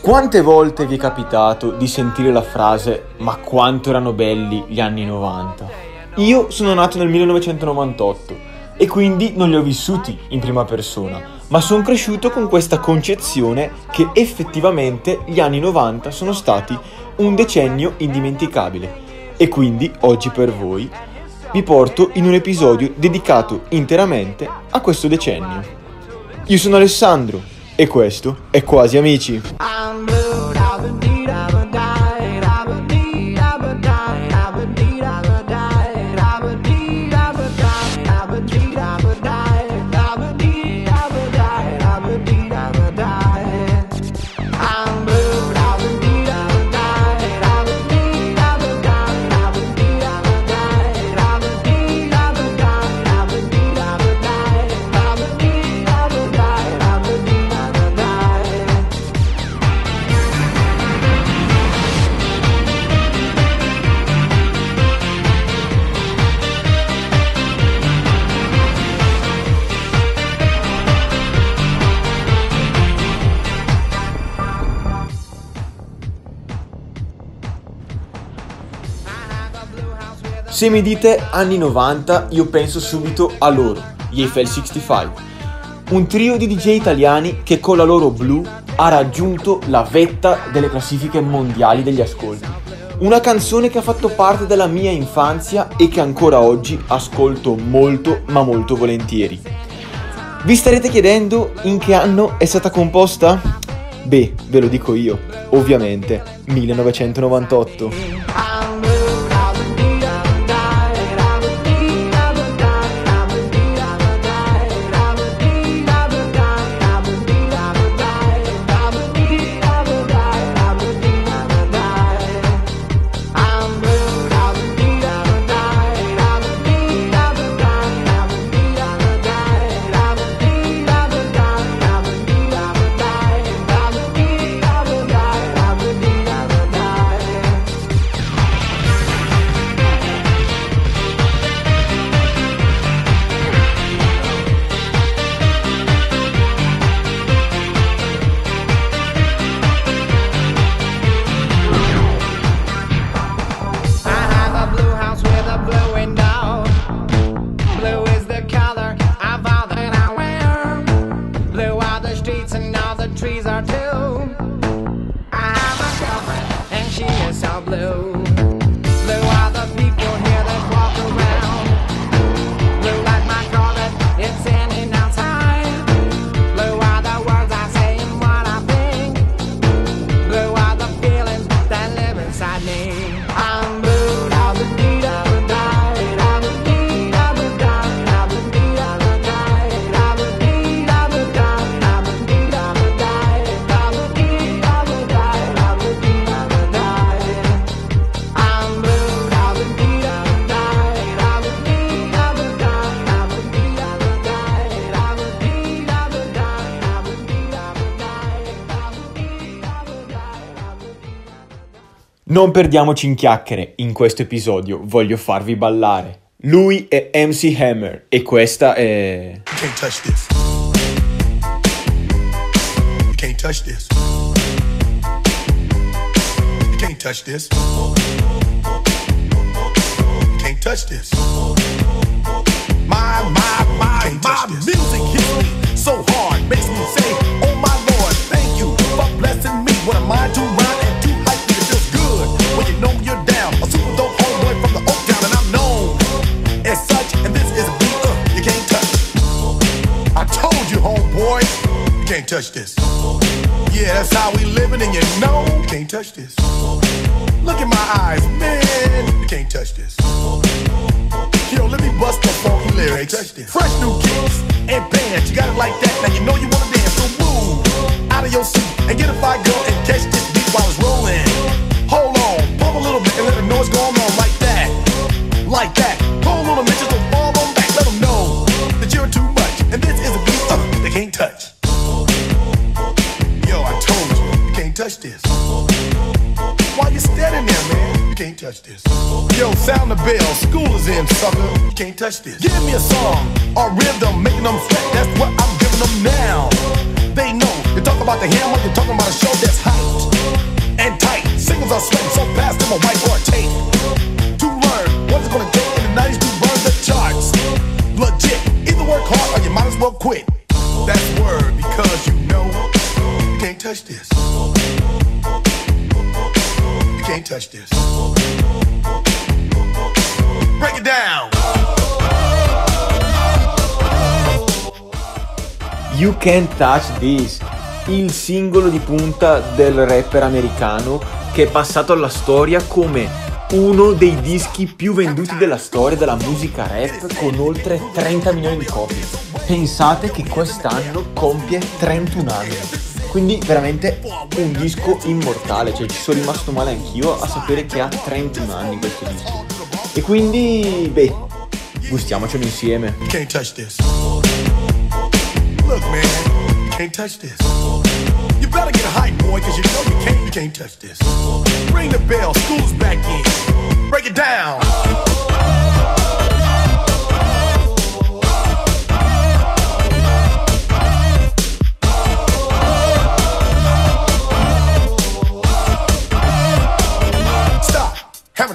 Quante volte vi è capitato di sentire la frase "ma quanto erano belli gli anni 90"? Io sono nato nel 1998 e quindi non li ho vissuti in prima persona, ma sono cresciuto con questa concezione che effettivamente gli anni 90 sono stati un decennio indimenticabile. E quindi oggi per voi vi porto in un episodio dedicato interamente a questo decennio. Io sono Alessandro e questo è Quasi Amici. Se mi dite anni 90, io penso subito a loro, gli Eiffel 65, un trio di DJ italiani che con la loro Blu ha raggiunto la vetta delle classifiche mondiali degli ascolti. Una canzone che ha fatto parte della mia infanzia e che ancora oggi ascolto molto ma molto volentieri. Vi starete chiedendo in che anno è stata composta? Beh, ve lo dico io, ovviamente 1998. Non perdiamoci in chiacchiere, in questo episodio voglio farvi ballare. Lui è MC Hammer e questa è... You can't touch this. You can't touch this. You can't touch this. You can't touch this. My music hits me so hard, makes me say, oh my Lord, thank you for blessing me. What am I doing? Can't touch this. Yeah, that's how we living, and you know you can't touch this. Look in my eyes, man. You can't touch this. Yo, let me bust the funky lyrics. Fresh new kicks and bands. You got it like that. Now you know you wanna dance. So move out of your seat and get a fire girl and catch this beat while it's rolling. Hold on, pump a little bit and let them know what's going on like that, like that. Pull on the bitches and fall on back. Let them know that you're too much, and this is a beat they can't touch. Touch this. Why you standing there, man? You can't touch this. Yo, sound the bell. School is in, sucker. You can't touch this. Give me a song, a rhythm, making them sweat. That's what I'm giving them now. They know to him when you're talking about a show that's hot and tight. Singles are sweating so fast I'm a whiteboard tape. To learn what it's gonna take in the 90s to burn the charts. Legit, either work hard or you might as well quit. That's word because you know you can't touch this. You can't touch this. Break it down. You Can't Touch This, il singolo di punta del rapper americano che è passato alla storia come uno dei dischi più venduti della storia della musica rap con oltre 30 milioni di copie. Pensate che quest'anno compie 31 anni, quindi veramente un disco immortale, cioè ci sono rimasto male anch'io a sapere che ha 31 anni questo disco. E quindi, beh, gustiamocelo insieme. You can't touch this. Look, man, you can't touch this. You better get hype, boy, cause you know you can't touch this. Ring the bell, school's back in. Break it down. Stop, hammer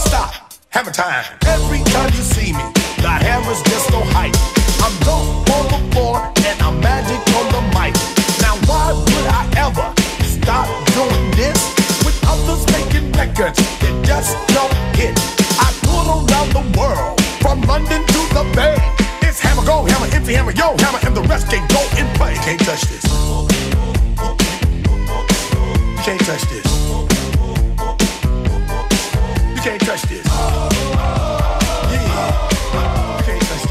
Stop. Hammer time. Every time you see me, the hammer's just so hype. I'm dope on the floor and I'm magic on the mic. Now why would I ever stop doing this? With others making records that just don't hit. I toured around the world from London to the Bay. It's Hammer, go Hammer, MC Hammer, yo Hammer, and the rest can go and play. You can't touch this. You can't touch this. You can't touch this. Yeah. You can't touch this.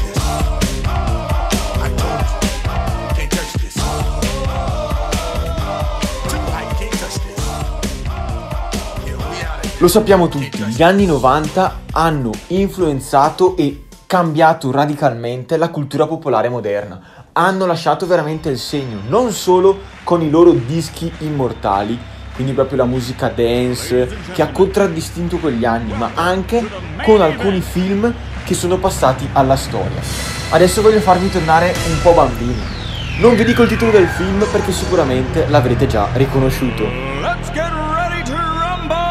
Lo sappiamo tutti, gli anni 90 hanno influenzato e cambiato radicalmente la cultura popolare moderna. Hanno lasciato veramente il segno, non solo con i loro dischi immortali, quindi proprio la musica dance che ha contraddistinto quegli anni, ma anche con alcuni film che sono passati alla storia. Adesso voglio farvi tornare un po' bambini. Non vi dico il titolo del film perché sicuramente l'avrete già riconosciuto. Let's get ready to rumble!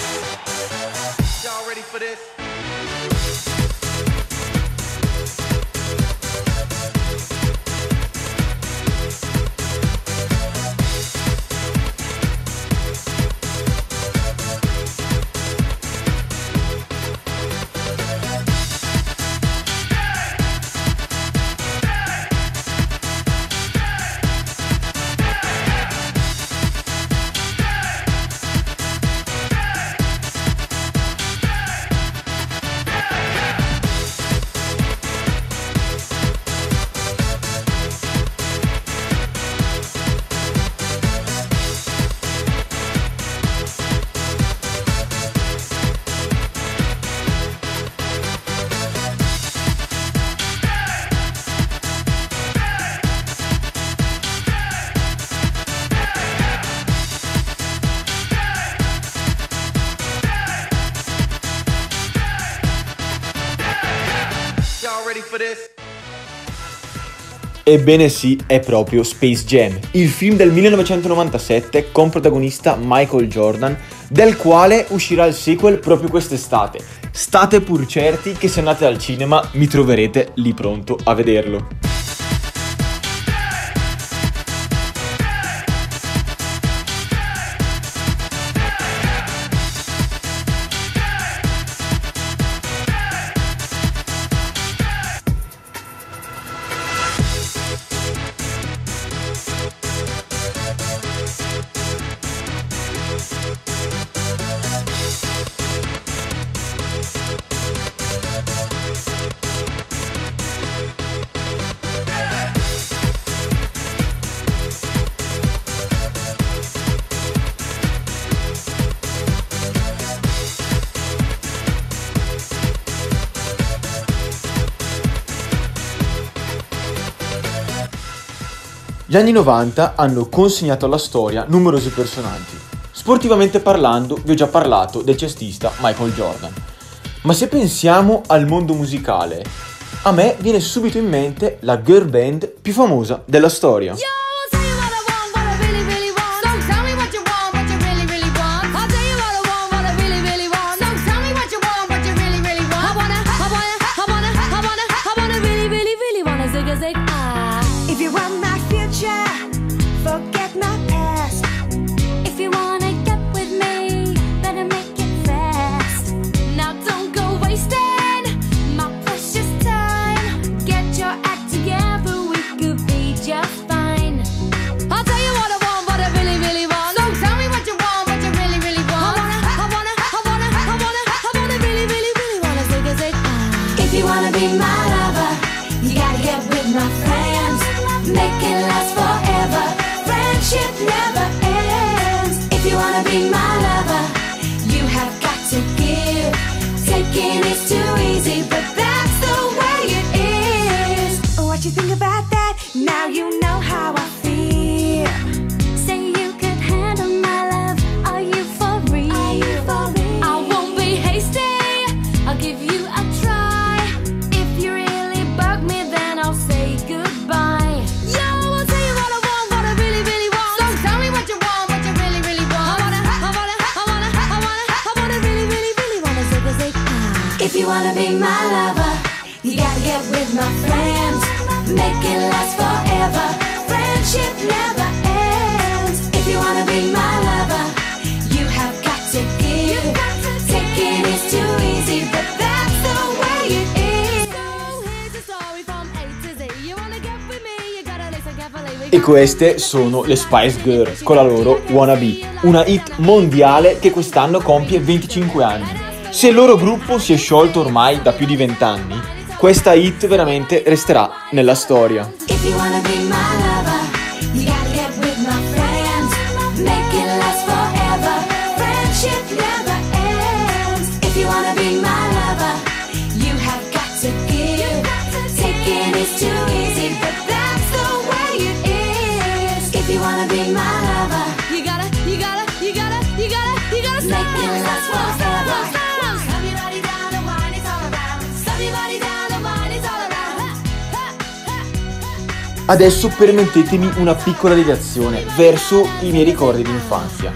Ebbene sì, è proprio Space Jam, il film del 1997 con protagonista Michael Jordan, del quale uscirà il sequel proprio quest'estate. State pur certi che se andate al cinema mi troverete lì pronto a vederlo. Gli anni 90 hanno consegnato alla storia numerosi personaggi. Sportivamente parlando, vi ho già parlato del cestista Michael Jordan. Ma se pensiamo al mondo musicale, a me viene subito in mente la girl band più famosa della storia. E queste sono le Spice Girls con la loro Wanna Be, una hit mondiale che quest'anno compie 25 anni. Se il loro gruppo si è sciolto ormai da più di 20 anni, questa hit veramente resterà nella storia. Adesso permettetemi una piccola deviazione verso i miei ricordi di infanzia.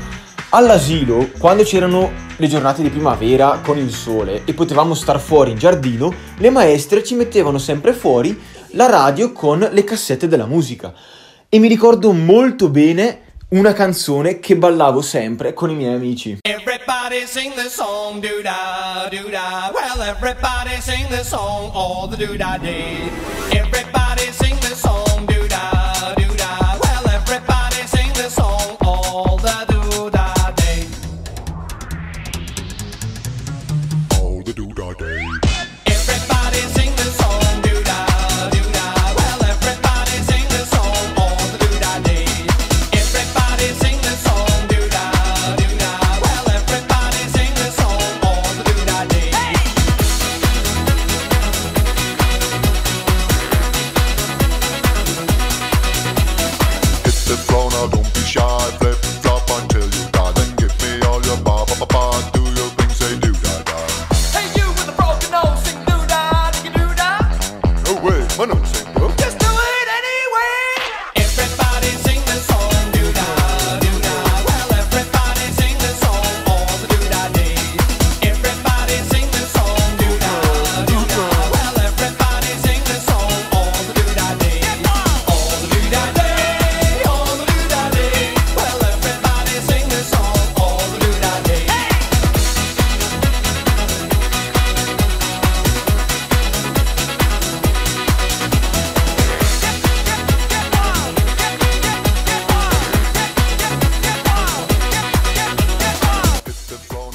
All'asilo, quando c'erano le giornate di primavera con il sole e potevamo star fuori in giardino, le maestre ci mettevano sempre fuori la radio con le cassette della musica. E mi ricordo molto bene una canzone che ballavo sempre con i miei amici. Everybody sing the song, do-da, do-da. Well, everybody sing the song all the do-da day. Everybody sing the song, do-da, do-da. Well, everybody sing the song all the do-da day. All the do-da day.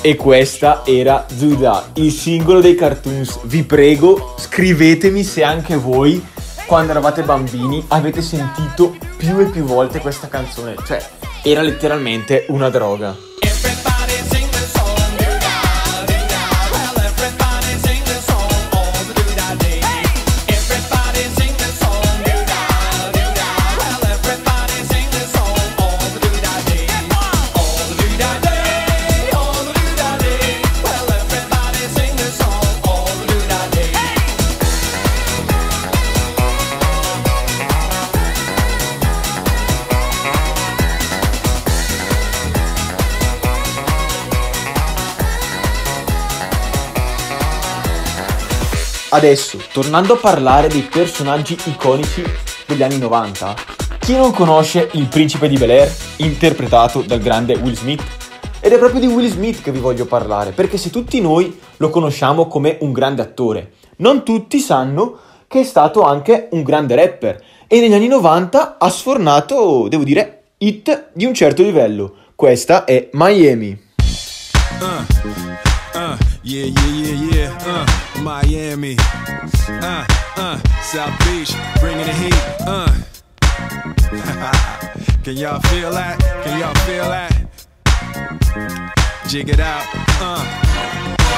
E questa era Zuidà, il singolo dei cartoons. Vi prego, scrivetemi se anche voi, quando eravate bambini, avete sentito più e più volte questa canzone. Cioè, era letteralmente una droga. Adesso, tornando a parlare dei personaggi iconici degli anni 90, chi non conosce il principe di Bel-Air, interpretato dal grande Will Smith? Ed è proprio di Will Smith che vi voglio parlare, perché se tutti noi lo conosciamo come un grande attore, non tutti sanno che è stato anche un grande rapper, e negli anni 90 ha sfornato, devo dire, hit di un certo livello. Questa è Miami. Miami, South Beach, bringing the heat, can y'all feel that, jig it out,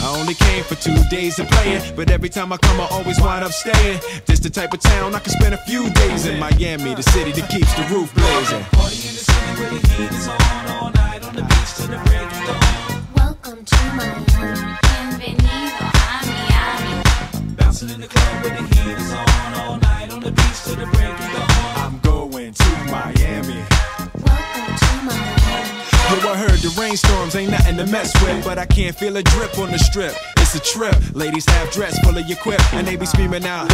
I only came for 2 days of playing, but every time I come I always wind up staying. This the type of town I can spend a few days in. Miami, the city that keeps the roof blazing. Party in the city where the heat is on, all night on the beach till the break of dawn. Welcome to Miami, bienvenido a Miami. Bouncing in the club where the heat is on, all night on the beach till the break of dawn. I'm going to Miami. Welcome to Miami. Yo, I heard the rainstorms ain't nothing to mess with, but I can't feel a drip on the strip. It's a trip. Ladies have dress full of your quip, and they be screaming out.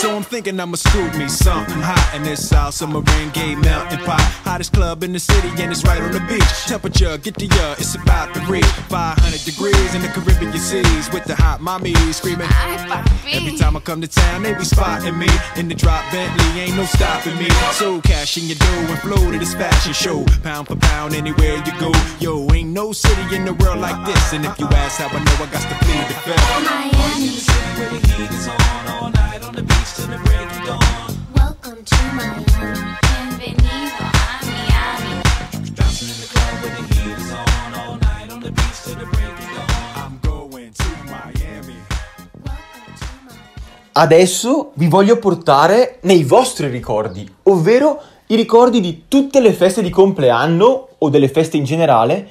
So I'm thinking I'ma scoop me something hot in this South Merengue melting pot. Hottest club in the city, and it's right on the beach. Temperature, get to ya, it's about to reach 500 degrees in the Caribbean seas with the hot mommy screaming. Every time I come to town, they be spotting me in the drop Bentley, ain't no stopping me. So cash in your dough and flow to this fashion show, pound for pound anywhere you go. Yo, ain't no city in the world like this, and if you ask how I know. I got to plead the fifth. Miami, the city where the heat is on, all night on the beach till the break of dawn. Welcome to Miami, bienvenido a Miami. Dancing in the club where the heat is on, all night on the beach till the break of dawn. I'm going to Miami. Welcome to Miami. Adesso vi voglio portare nei vostri ricordi, ovvero i ricordi di tutte le feste di compleanno o delle feste in generale,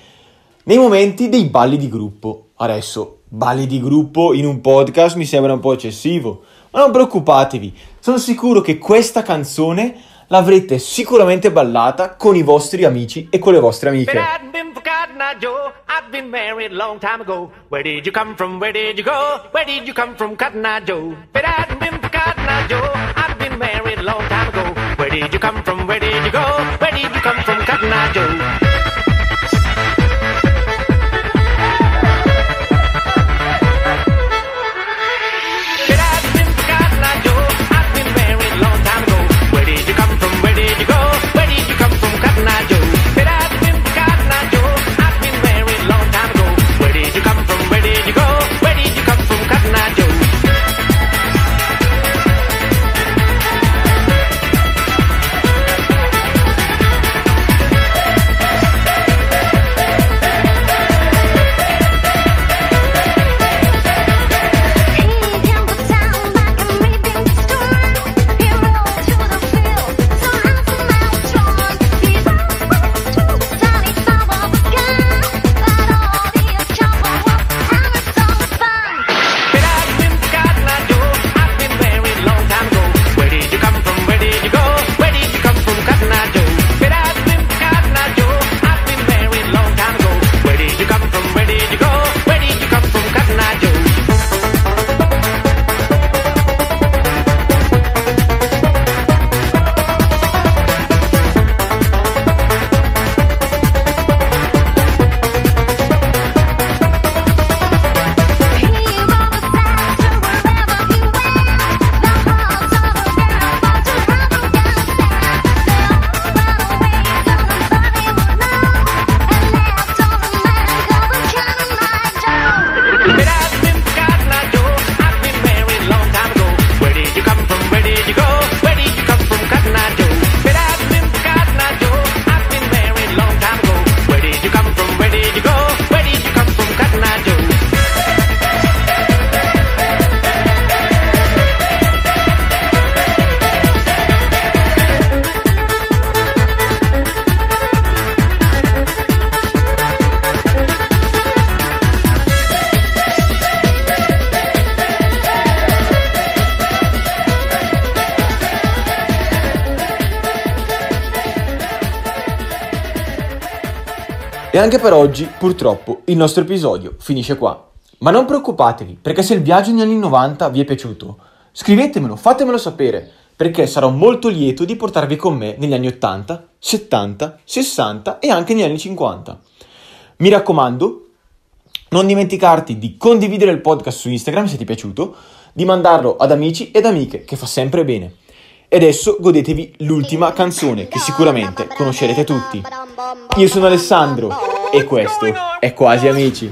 nei momenti dei balli di gruppo. Adesso, balli di gruppo in un podcast mi sembra un po' eccessivo, ma non preoccupatevi, sono sicuro che questa canzone l'avrete sicuramente ballata con i vostri amici e con le vostre amiche. E anche per oggi, purtroppo, il nostro episodio finisce qua. Ma non preoccupatevi, perché se il viaggio negli anni 90 vi è piaciuto, scrivetemelo, fatemelo sapere, perché sarò molto lieto di portarvi con me negli anni 80, 70, 60 e anche negli anni 50. Mi raccomando, non dimenticarti di condividere il podcast su Instagram se ti è piaciuto, di mandarlo ad amici ed amiche, che fa sempre bene. E adesso godetevi l'ultima canzone, che sicuramente conoscerete tutti. Io sono Alessandro e questo è Quasi Amici.